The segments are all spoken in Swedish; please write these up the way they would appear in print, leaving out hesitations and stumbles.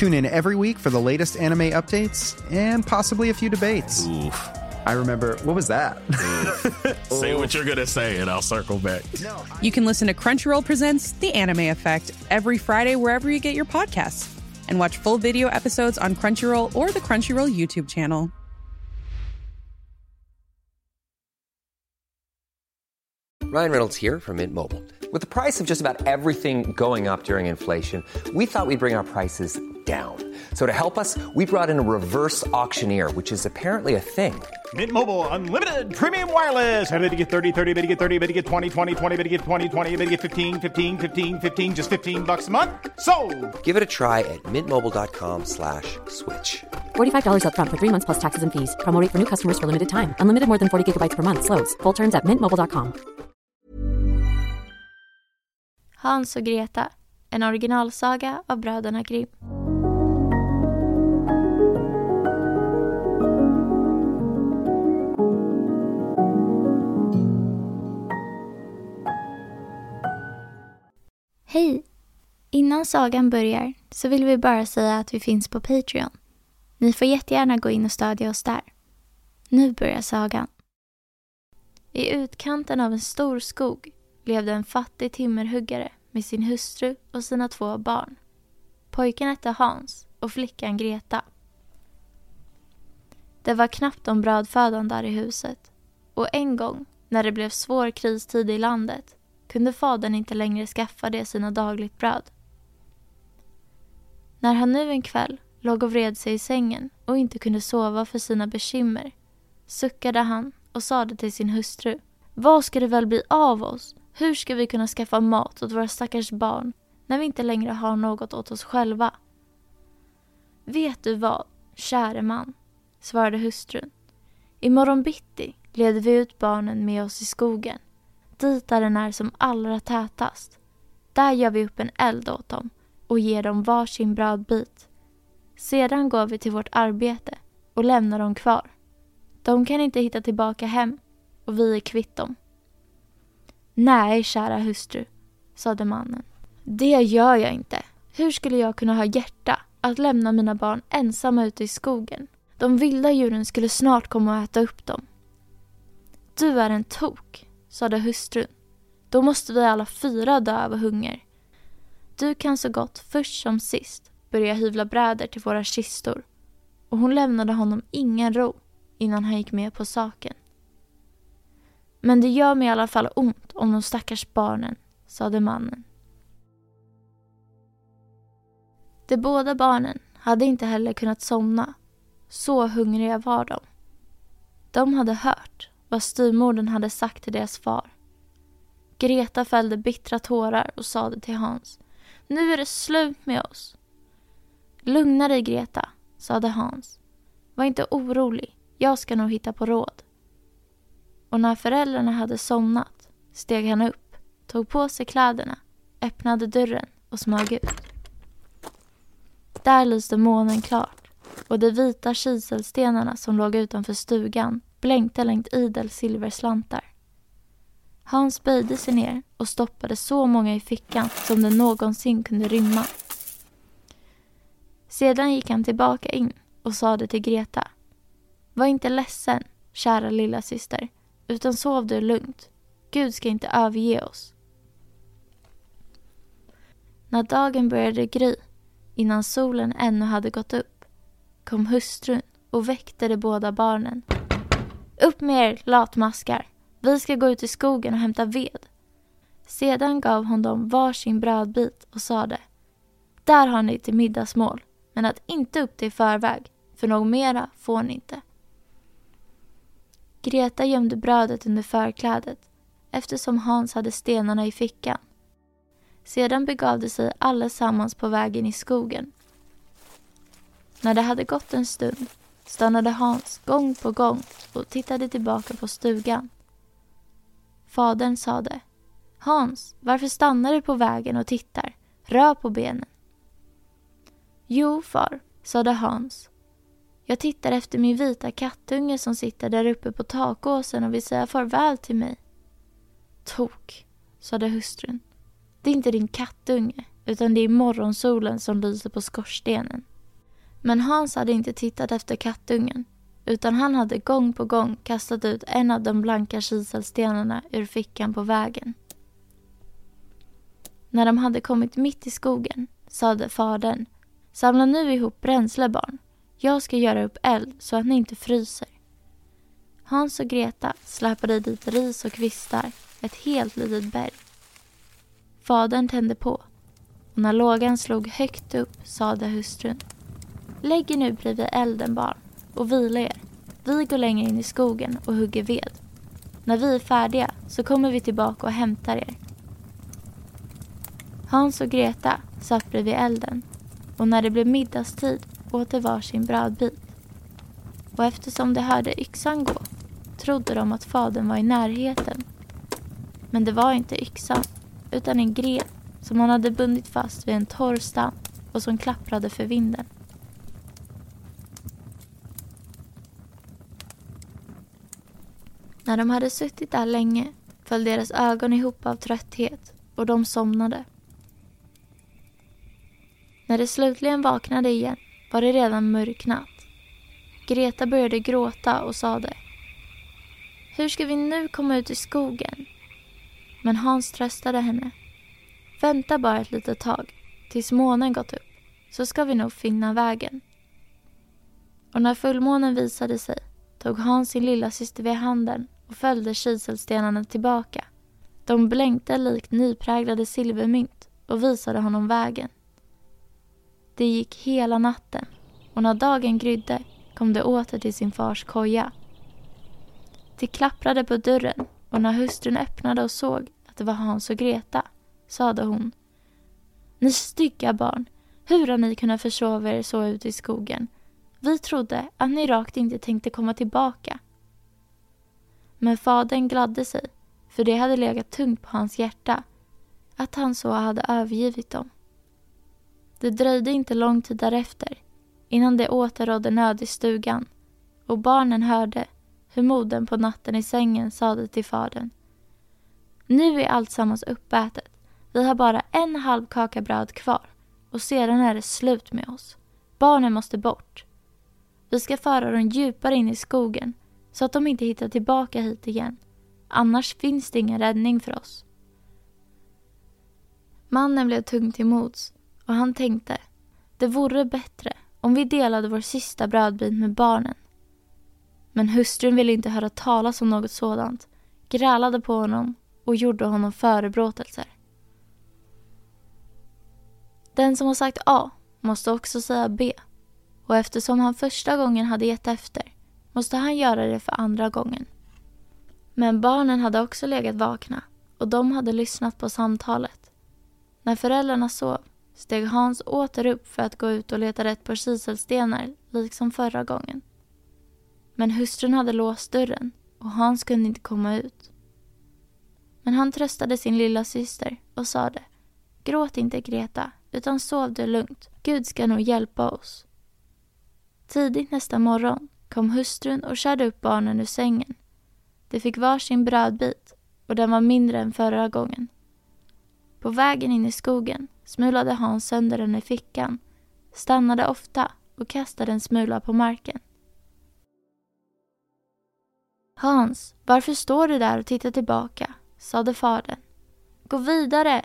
Tune in every week for the latest anime updates and possibly a few debates. Oof. I remember, what was that? Say what you're going to say and I'll circle back. You can listen to Crunchyroll Presents The Anime Effect every Friday wherever you get your podcasts. And watch full video episodes on Crunchyroll or the Crunchyroll YouTube channel. Ryan Reynolds here from Mint Mobile. With the price of just about everything going up during inflation, we thought we'd bring our prices down. So to help us, we brought in a reverse auctioneer, which is apparently a thing. Mint Mobile Unlimited Premium Wireless. How to get 30, 30, how to get 30, how to get 20, 20, 20, how to get 20, 20, how to get 15, 15, 15, 15, just $15 a month? Sold! Give it a try at mintmobile.com/switch. $45 up front for 3 months plus taxes and fees. Promo rate for new customers for limited time. Unlimited more than 40 gigabytes per month. Slows full terms at mintmobile.com. Hans och Greta, en originalsaga av Bröderna Grimm. Hej! Innan sagan börjar så vill vi bara säga att vi finns på Patreon. Ni får jättegärna gå in och stödja oss där. Nu börjar sagan. I utkanten av en stor skog levde en fattig timmerhuggare med sin hustru och sina 2 barn. Pojken hette Hans och flickan Greta. Det var knappt om brödfödan där i huset. Och en gång, när det blev svår kristid i landet, kunde fadern inte längre skaffa det sina dagligt bröd. När han nu en kväll låg och vred sig i sängen och inte kunde sova för sina bekymmer, suckade han och sade till sin hustru: "Vad ska det väl bli av oss? Hur ska vi kunna skaffa mat åt våra stackars barn när vi inte längre har något åt oss själva?" "Vet du vad, käre man", svarade hustrun. "Imorgon bitti leder vi ut barnen med oss i skogen. Dit där den är som allra tätast. Där gör vi upp en eld åt dem och ger dem varsin brödbit. Sedan går vi till vårt arbete och lämnar dem kvar. De kan inte hitta tillbaka hem och vi är kvitt dem." "Nej, kära hustru", sade mannen. "Det gör jag inte. Hur skulle jag kunna ha hjärta att lämna mina barn ensamma ute i skogen? De vilda djuren skulle snart komma och äta upp dem." "Du är en tok", sade hustrun. "Då måste vi alla 4 dö av hunger. Du kan så gott först som sist börja hyvla brädor till våra kistor." Och hon lämnade honom ingen ro innan han gick med på saken. "Men det gör mig i alla fall ont om de stackars barnen", sade mannen. De båda barnen hade inte heller kunnat somna. Så hungriga var de. De hade hört vad styvmodern hade sagt till deras far. Greta fällde bittra tårar och sade till Hans: "Nu är det slut med oss." "Lugna dig, Greta", sade Hans. "Var inte orolig, jag ska nog hitta på råd." Och när föräldrarna hade somnat steg han upp, tog på sig kläderna, öppnade dörren och smög ut. Där lyste månen klart och de vita kiselstenarna som låg utanför stugan blänkte längt idel silverslantar. Hans böjde sig ner och stoppade så många i fickan som den någonsin kunde rymma. Sedan gick han tillbaka in och sade till Greta: "Var inte ledsen, kära lilla syster, utan sov du lugnt. Gud ska inte överge oss." När dagen började gry, innan solen ännu hade gått upp, kom hustrun och väckte de båda barnen. Upp med er, latmaskar. Vi ska gå ut i skogen och hämta ved. Sedan gav hon dem varsin brödbit och sade: Där har ni till middagsmål, men att inte upp till förväg, för något mera får ni inte. Greta gömde brödet under förklädet, eftersom Hans hade stenarna i fickan. Sedan begav de sig allesammans på vägen i skogen. När det hade gått en stund stannade Hans gång på gång och tittade tillbaka på stugan. Fadern sade: Hans, varför stannar du på vägen och tittar? Rör på benen. Jo, far, sade Hans. Jag tittar efter min vita kattunge som sitter där uppe på takåsen och vill säga farväl till mig. Tok, sade hustrun. Det är inte din kattunge, utan det är morgonsolen som lyser på skorstenen. Men Hans hade inte tittat efter kattungen, utan han hade gång på gång kastat ut en av de blanka kiselstenarna ur fickan på vägen. När de hade kommit mitt i skogen sade fadern: Samla nu ihop bränsle, barn. Jag ska göra upp eld så att ni inte fryser. Hans och Greta släpade dit ris och kvistar, ett helt litet berg. Fadern tände på, och när lågan slog högt upp sade hustrun: Lägg er nu bredvid elden, barn, och vila er. Vi går längre in i skogen och hugger ved. När vi är färdiga så kommer vi tillbaka och hämtar er. Hans och Greta satt bredvid elden, och när det blev middagstid åt de varsin brödbit. Och eftersom de hörde yxan gå trodde de att fadern var i närheten. Men det var inte yxan, utan en gren som han hade bundit fast vid en torr stam och som klapprade för vinden. När de hade suttit där länge föll deras ögon ihop av trötthet och de somnade. När de slutligen vaknade igen var det redan mörk natt. Greta började gråta och sade: Hur ska vi nu komma ut i skogen? Men Hans tröstade henne: Vänta bara ett litet tag tills månen gått upp, så ska vi nog finna vägen. Och när fullmånen visade sig tog Hans sin lilla syster vid handen och följde kiselstenarna tillbaka. De blänkte likt nypräglade silvermynt och visade honom vägen. Det gick hela natten, och när dagen grydde kom de åter till sin fars koja. De klapprade på dörren, och när hustrun öppnade och såg att det var Hans och Greta sade hon: Ni stygga barn, hur har ni kunnat försova er så ute i skogen? Vi trodde att ni rakt inte tänkte komma tillbaka. Men fadern gladde sig, för det hade legat tungt på hans hjärta att han så hade övergivit dem. Det dröjde inte lång tid därefter innan det återrådde nöd i stugan, och barnen hörde hur modern på natten i sängen sade till fadern: Nu är allt sammans uppätet. Vi har bara en halv kaka bröd kvar, och sedan är det slut med oss. Barnen måste bort. Vi ska föra dem djupare in i skogen så att de inte hittar tillbaka hit igen. Annars finns det ingen räddning för oss. Mannen blev tung till mods, och han tänkte: Det vore bättre om vi delade vår sista brödbit med barnen. Men hustrun ville inte höra talas om något sådant, grälade på honom och gjorde honom förebråtelser. Den som har sagt A måste också säga B, och eftersom han första gången hade gett efter måste han göra det för andra gången. Men barnen hade också legat vakna, och de hade lyssnat på samtalet. När föräldrarna sov steg Hans åter upp för att gå ut och leta rätt på kiselstenar liksom förra gången. Men hustrun hade låst dörren, och Hans kunde inte komma ut. Men han tröstade sin lilla syster och sade: Gråt inte, Greta, utan sov du lugnt. Gud ska nog hjälpa oss. Tidigt nästa morgon kom hustrun och körde upp barnen ur sängen. De fick var sin brödbit, och den var mindre än förra gången. På vägen in i skogen smulade Hans sönder den i fickan, stannade ofta och kastade en smula på marken. Hans, varför står du där och tittar tillbaka? Sade fadern. Gå vidare!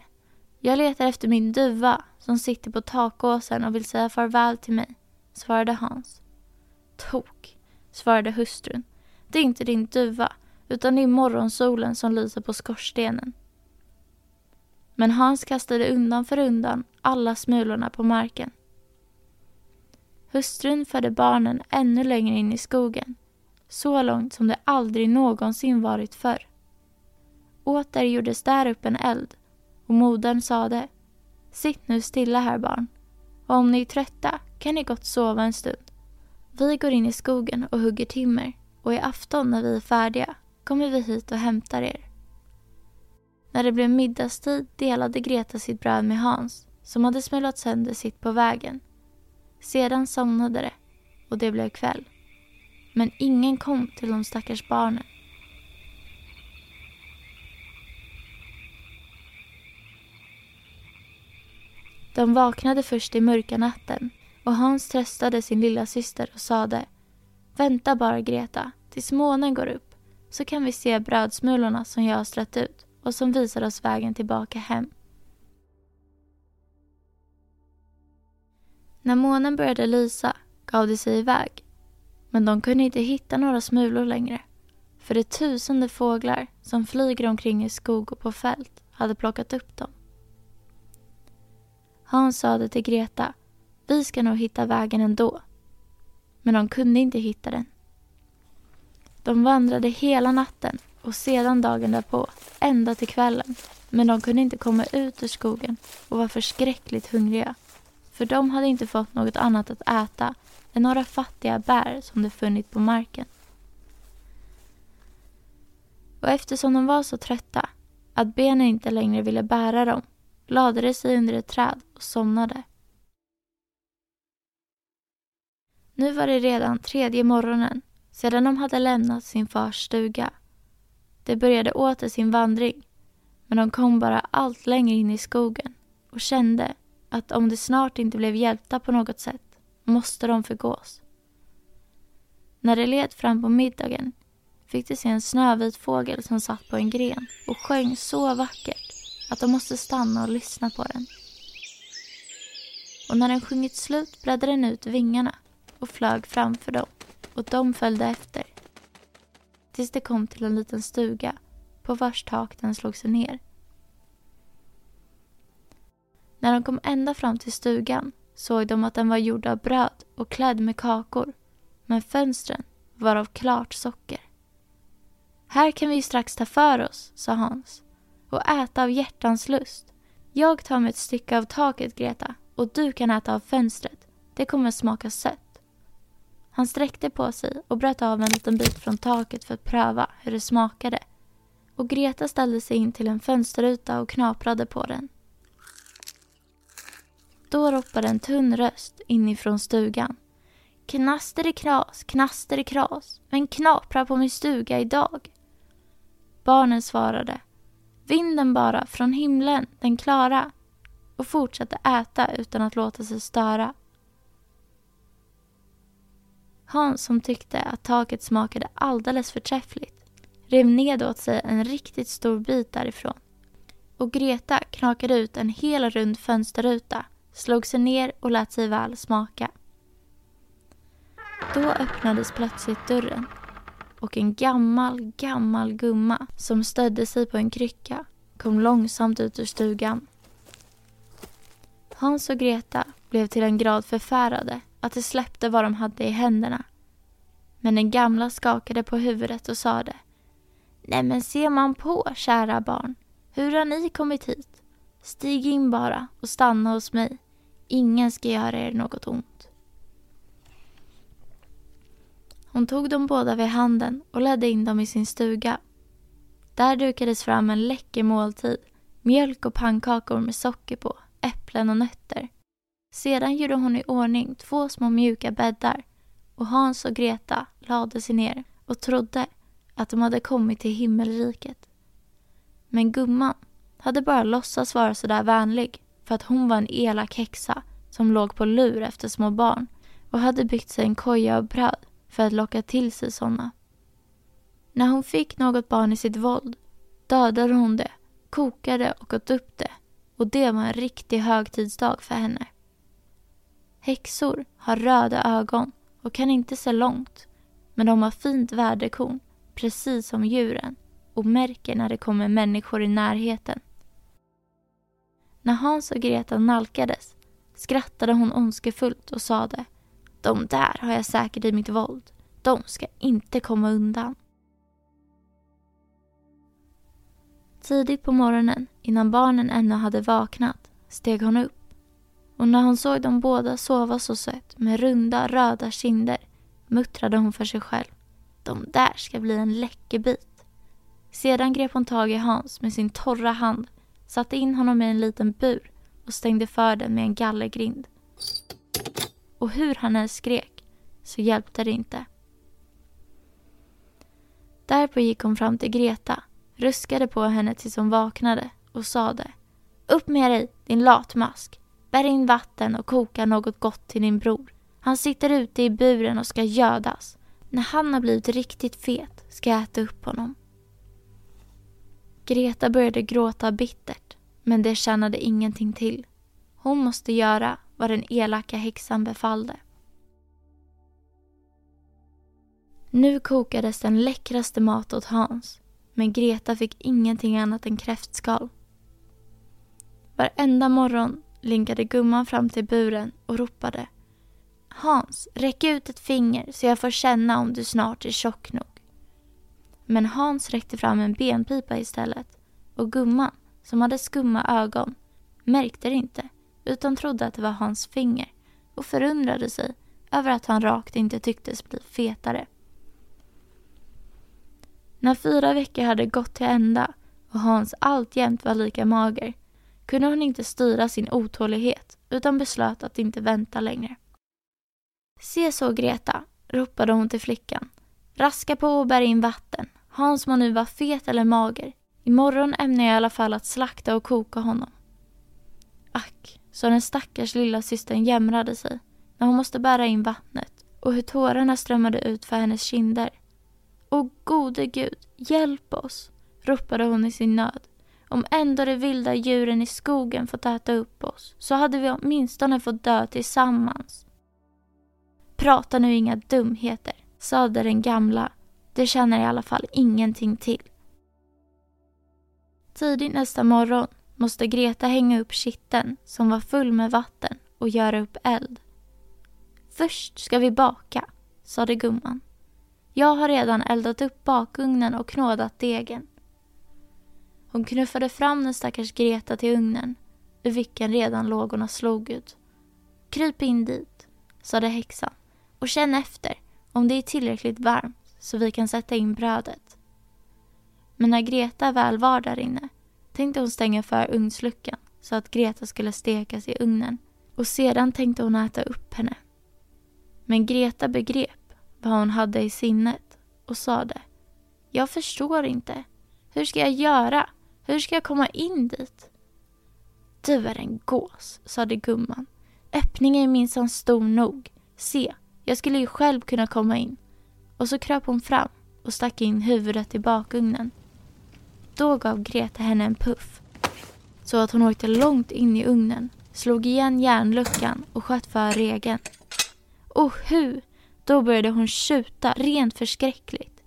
Jag letar efter min duva som sitter på takåsen och vill säga farväl till mig, svarade Hans. tok, svarade hustrun. Det är inte din duva, utan det är morgonsolen som lyser på skorstenen. Men Hans kastade undan för undan alla smulorna på marken. Hustrun förde barnen ännu längre in i skogen, så långt som det aldrig någonsin varit förr. Åter gjordes där upp en eld, och modern sade: Sitt nu stilla här, barn, och om ni är trötta kan ni gott sova en stund. Vi går in i skogen och hugger timmer, och i afton när vi är färdiga kommer vi hit och hämtar er. När det blev middagstid delade Greta sitt bröd med Hans, som hade smulat sönder sitt på vägen. Sedan somnade det, och det blev kväll. Men ingen kom till de stackars barnen. De vaknade först i mörka natten, och Hans tröstade sin lilla syster och sade: Vänta bara, Greta, tills månen går upp, så kan vi se brödsmulorna som jag har strött ut och som visar oss vägen tillbaka hem. När månen började lysa gav de sig iväg, men de kunde inte hitta några smulor längre, för de tusende fåglar som flyger omkring i skog och på fält hade plockat upp dem. Hans sade till Greta: Vi ska nog hitta vägen ändå. Men de kunde inte hitta den. De vandrade hela natten och sedan dagen därpå ända till kvällen, men de kunde inte komma ut ur skogen och var förskräckligt hungriga, för de hade inte fått något annat att äta än några fattiga bär som de funnit på marken. Och eftersom de var så trötta att benen inte längre ville bära dem, lade de sig under ett träd och somnade. Nu var det redan tredje morgonen sedan de hade lämnat sin fars stuga. De började åter sin vandring, men de kom bara allt längre in i skogen och kände att om de snart inte blev hjälpta på något sätt måste de förgås. När de led fram på middagen fick de se en snövit fågel som satt på en gren och sjöng så vackert att de måste stanna och lyssna på den. Och när den sjungit slut bredde den ut vingarna och flög framför dem, och de följde efter, tills de kom till en liten stuga på vars tak den slog sig ner. När de kom ända fram till stugan såg de att den var gjord av bröd och klädd med kakor, men fönstren var av klart socker. Här kan vi ju strax ta för oss, sa Hans, och äta av hjärtans lust. Jag tar mig ett stycke av taket, Greta, och du kan äta av fönstret. Det kommer smaka sött. Han sträckte på sig och bröt av en liten bit från taket för att pröva hur det smakade. Och Greta ställde sig in till en fönsterruta och knaprade på den. Då ropade en tunn röst inifrån stugan: knaster i kras, vem knaprar på min stuga idag? Barnen svarade: Vinden bara, från himlen, den klara, och fortsatte äta utan att låta sig störa. Hans, som tyckte att taket smakade alldeles förträffligt, rev nedåt sig en riktigt stor bit därifrån. Och Greta knakade ut en hel rund fönsterruta, slog sig ner och lät sig väl smaka. Då öppnades plötsligt dörren, och en gammal gumma som stödde sig på en krycka kom långsamt ut ur stugan. Hans och Greta blev till en grad förfärade att de släppte vad de hade i händerna. Men den gamla skakade på huvudet och sade: Nej, men ser man på, kära barn, hur har ni kommit hit? Stig in bara och stanna hos mig. Ingen ska göra er något ont. Hon tog dem båda vid handen och ledde in dem i sin stuga. Där dukades fram en läcker måltid, mjölk och pannkakor med socker på, äpplen och nötter. Sedan gjorde hon i ordning 2 små mjuka bäddar, och Hans och Greta lade sig ner och trodde att de hade kommit till himmelriket. Men gumman hade bara låtsats vara så där vänlig för att hon var en elak häxa som låg på lur efter små barn och hade byggt sig en koja av bröd för att locka till sig sådana. När hon fick något barn i sitt våld dödade hon det, kokade och åt upp det, och det var en riktig högtidsdag för henne. Häxor har röda ögon och kan inte se långt, men de har fint väderkorn, precis som djuren, och märker när det kommer människor i närheten. När Hans och Greta nalkades skrattade hon ondskefullt och sade: "De där har jag säkert i mitt våld. De ska inte komma undan." Tidigt på morgonen, innan barnen ännu hade vaknat, steg hon upp. Och när hon såg dem båda sova så sött med runda, röda kinder, muttrade hon för sig själv: "De där ska bli en läckerbit." Sedan grep hon tag i Hans med sin torra hand, satte in honom i en liten bur och stängde för den med en gallergrind. Och hur han än skrek så hjälpte det inte. Därpå gick hon fram till Greta, ruskade på henne tills hon vaknade och sade: "Upp med dig, din latmask. Bär in vatten och koka något gott till din bror. Han sitter ute i buren och ska gödas. När han har blivit riktigt fet ska jag äta upp honom." Greta började gråta bittert, men det tjänade ingenting till. Hon måste göra vad den elaka häxan befallde. Nu kokades den läckraste mat åt Hans, men Greta fick ingenting annat än kräftskal. Varenda morgon linkade gumman fram till buren och ropade: "Hans, räck ut ett finger så jag får känna om du snart är tjock nog." Men Hans räckte fram en benpipa istället, och gumman, som hade skumma ögon, märkte det inte utan trodde att det var Hans finger och förundrade sig över att han rakt inte tycktes bli fetare. När 4 veckor hade gått till ända och Hans alltjämt var lika mager, kunde hon inte styra sin otålighet utan beslöt att inte vänta längre. "Se så, Greta", ropade hon till flickan. "Raska på och bär in vatten. Hans må nu vara fet eller mager. Imorgon ämnar jag i alla fall att slakta och koka honom." Ack, så den stackars lilla systern jämrade sig när hon måste bära in vattnet och hur tårarna strömmade ut för hennes kinder. "Åh gode Gud, hjälp oss", ropade hon i sin nöd. "Om ändå de vilda djuren i skogen fått äta upp oss så hade vi åtminstone fått dö tillsammans." "Prata nu inga dumheter", sade den gamla. "Det känner i alla fall ingenting till." Tidigt nästa morgon måste Greta hänga upp kitteln som var full med vatten och göra upp eld. "Först ska vi baka", sade gumman. "Jag har redan eldat upp bakugnen och knådat degen." Hon knuffade fram den stackars Greta till ugnen, ur vilken redan lågorna slog ut. "Kryp in dit", sade häxan, "och känn efter om det är tillräckligt varmt så vi kan sätta in brödet." Men när Greta väl var där inne tänkte hon stänga för ugnsluckan så att Greta skulle stekas i ugnen, och sedan tänkte hon äta upp henne. Men Greta begrep vad hon hade i sinnet och sade: "Jag förstår inte. Hur ska jag göra? Hur ska jag komma in dit?" "Du är en gås", sade gumman. "Öppningen är minsann stor nog. Se, jag skulle ju själv kunna komma in." Och så kröp hon fram och stack in huvudet i bakugnen. Då gav Greta henne en puff, så att hon åkte långt in i ugnen, slog igen järnluckan och sköt för regeln. Och hu! Då började hon tjuta rent förskräckligt.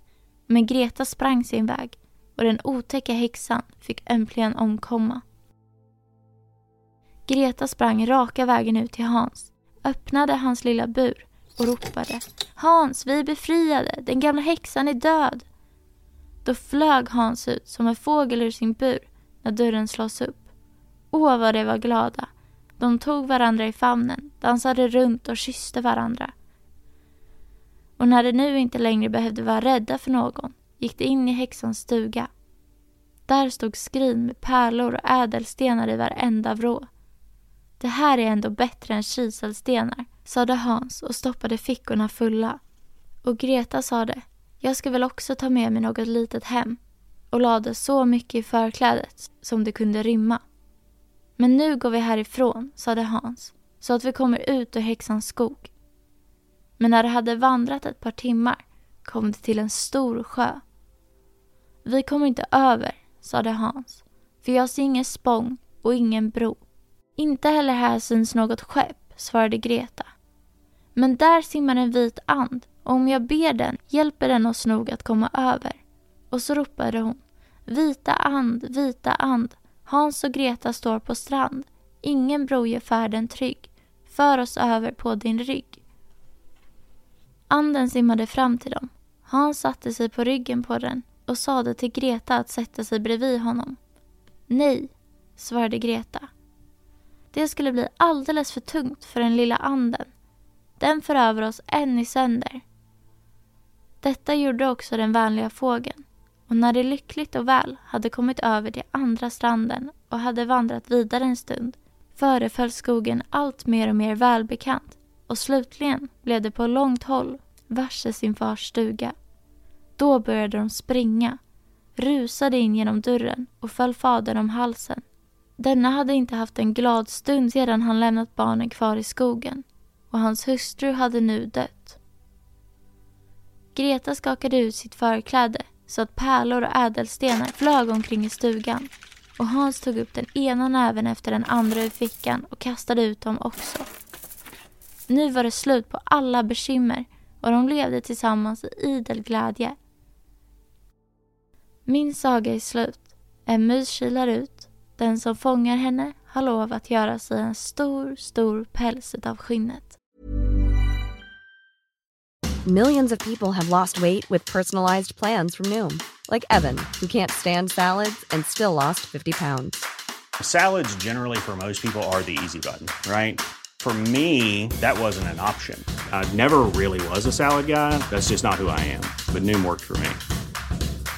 Men Greta sprang sin väg, och den otäcka häxan fick äntligen omkomma. Greta sprang raka vägen ut till Hans, öppnade hans lilla bur och ropade: "Hans, vi är befriade! Den gamla häxan är död!" Då flög Hans ut som en fågel ur sin bur när dörren slås upp. Åh, vad de var glada! De tog varandra i famnen, dansade runt och kysste varandra. Och när de nu inte längre behövde vara rädda för någon, gick det in i häxans stuga. Där stod skrin med pärlor och ädelstenar i varenda vrå. "Det här är ändå bättre än kiselstenar", sade Hans och stoppade fickorna fulla. Och Greta sade: "Jag ska väl också ta med mig något litet hem", och lade så mycket i förklädet som det kunde rymma. "Men nu går vi härifrån", sade Hans, "så att vi kommer ut ur häxans skog." Men när de hade vandrat ett par timmar kom det till en stor sjö. "Vi kommer inte över", sade Hans, "för jag ser ingen spång och ingen bro." "Inte heller här syns något skepp", svarade Greta. Men där simmar en vit and, och om jag ber den hjälper den oss nog att komma över. Och så ropade hon: vita and, vita and. Hans och Greta står på strand. Ingen bro gör färden trygg. För oss över på din rygg. Anden simmade fram till dem. Hans satte sig på ryggen på den och sade till Greta att sätta sig bredvid honom. Nej, svarade Greta. Det skulle bli alldeles för tungt för den lilla anden. Den för över oss än i sänder. Detta gjorde också den vänliga fågeln. Och när det lyckligt och väl hade kommit över till andra stranden och hade vandrat vidare en stund, föreföll skogen allt mer och mer välbekant, och slutligen blev det på långt håll varse sin fars stuga. Då började de springa, rusade in genom dörren och föll fadern om halsen. Denna hade inte haft en glad stund sedan han lämnat barnen kvar i skogen, och hans hustru hade nu dött. Greta skakade ut sitt förkläde så att pärlor och ädelstenar flög omkring i stugan, och Hans tog upp den ena näven efter den andra ur fickan och kastade ut dem också. Nu var det slut på alla bekymmer, och de levde tillsammans i idel glädje. Min saga är slut. En mus kilar ut. Den som fångar henne har lov att göra sig en stor, stor päls av skinnet. Millions of people have lost weight with personalized plans from Noom. Like Evan, who can't stand salads and still lost 50 pounds. Salads generally for most people are the easy button, right? For me, that wasn't an option. I never really was a salad guy. That's just not who I am. But Noom worked for me.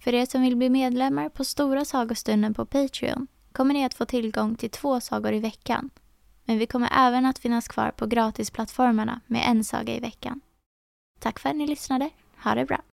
För er som vill bli medlemmar på Stora sagostunden på Patreon kommer ni att få tillgång till 2 sagor i veckan. Men vi kommer även att finnas kvar på gratisplattformarna med 1 saga i veckan. Tack för att ni lyssnade. Ha det bra.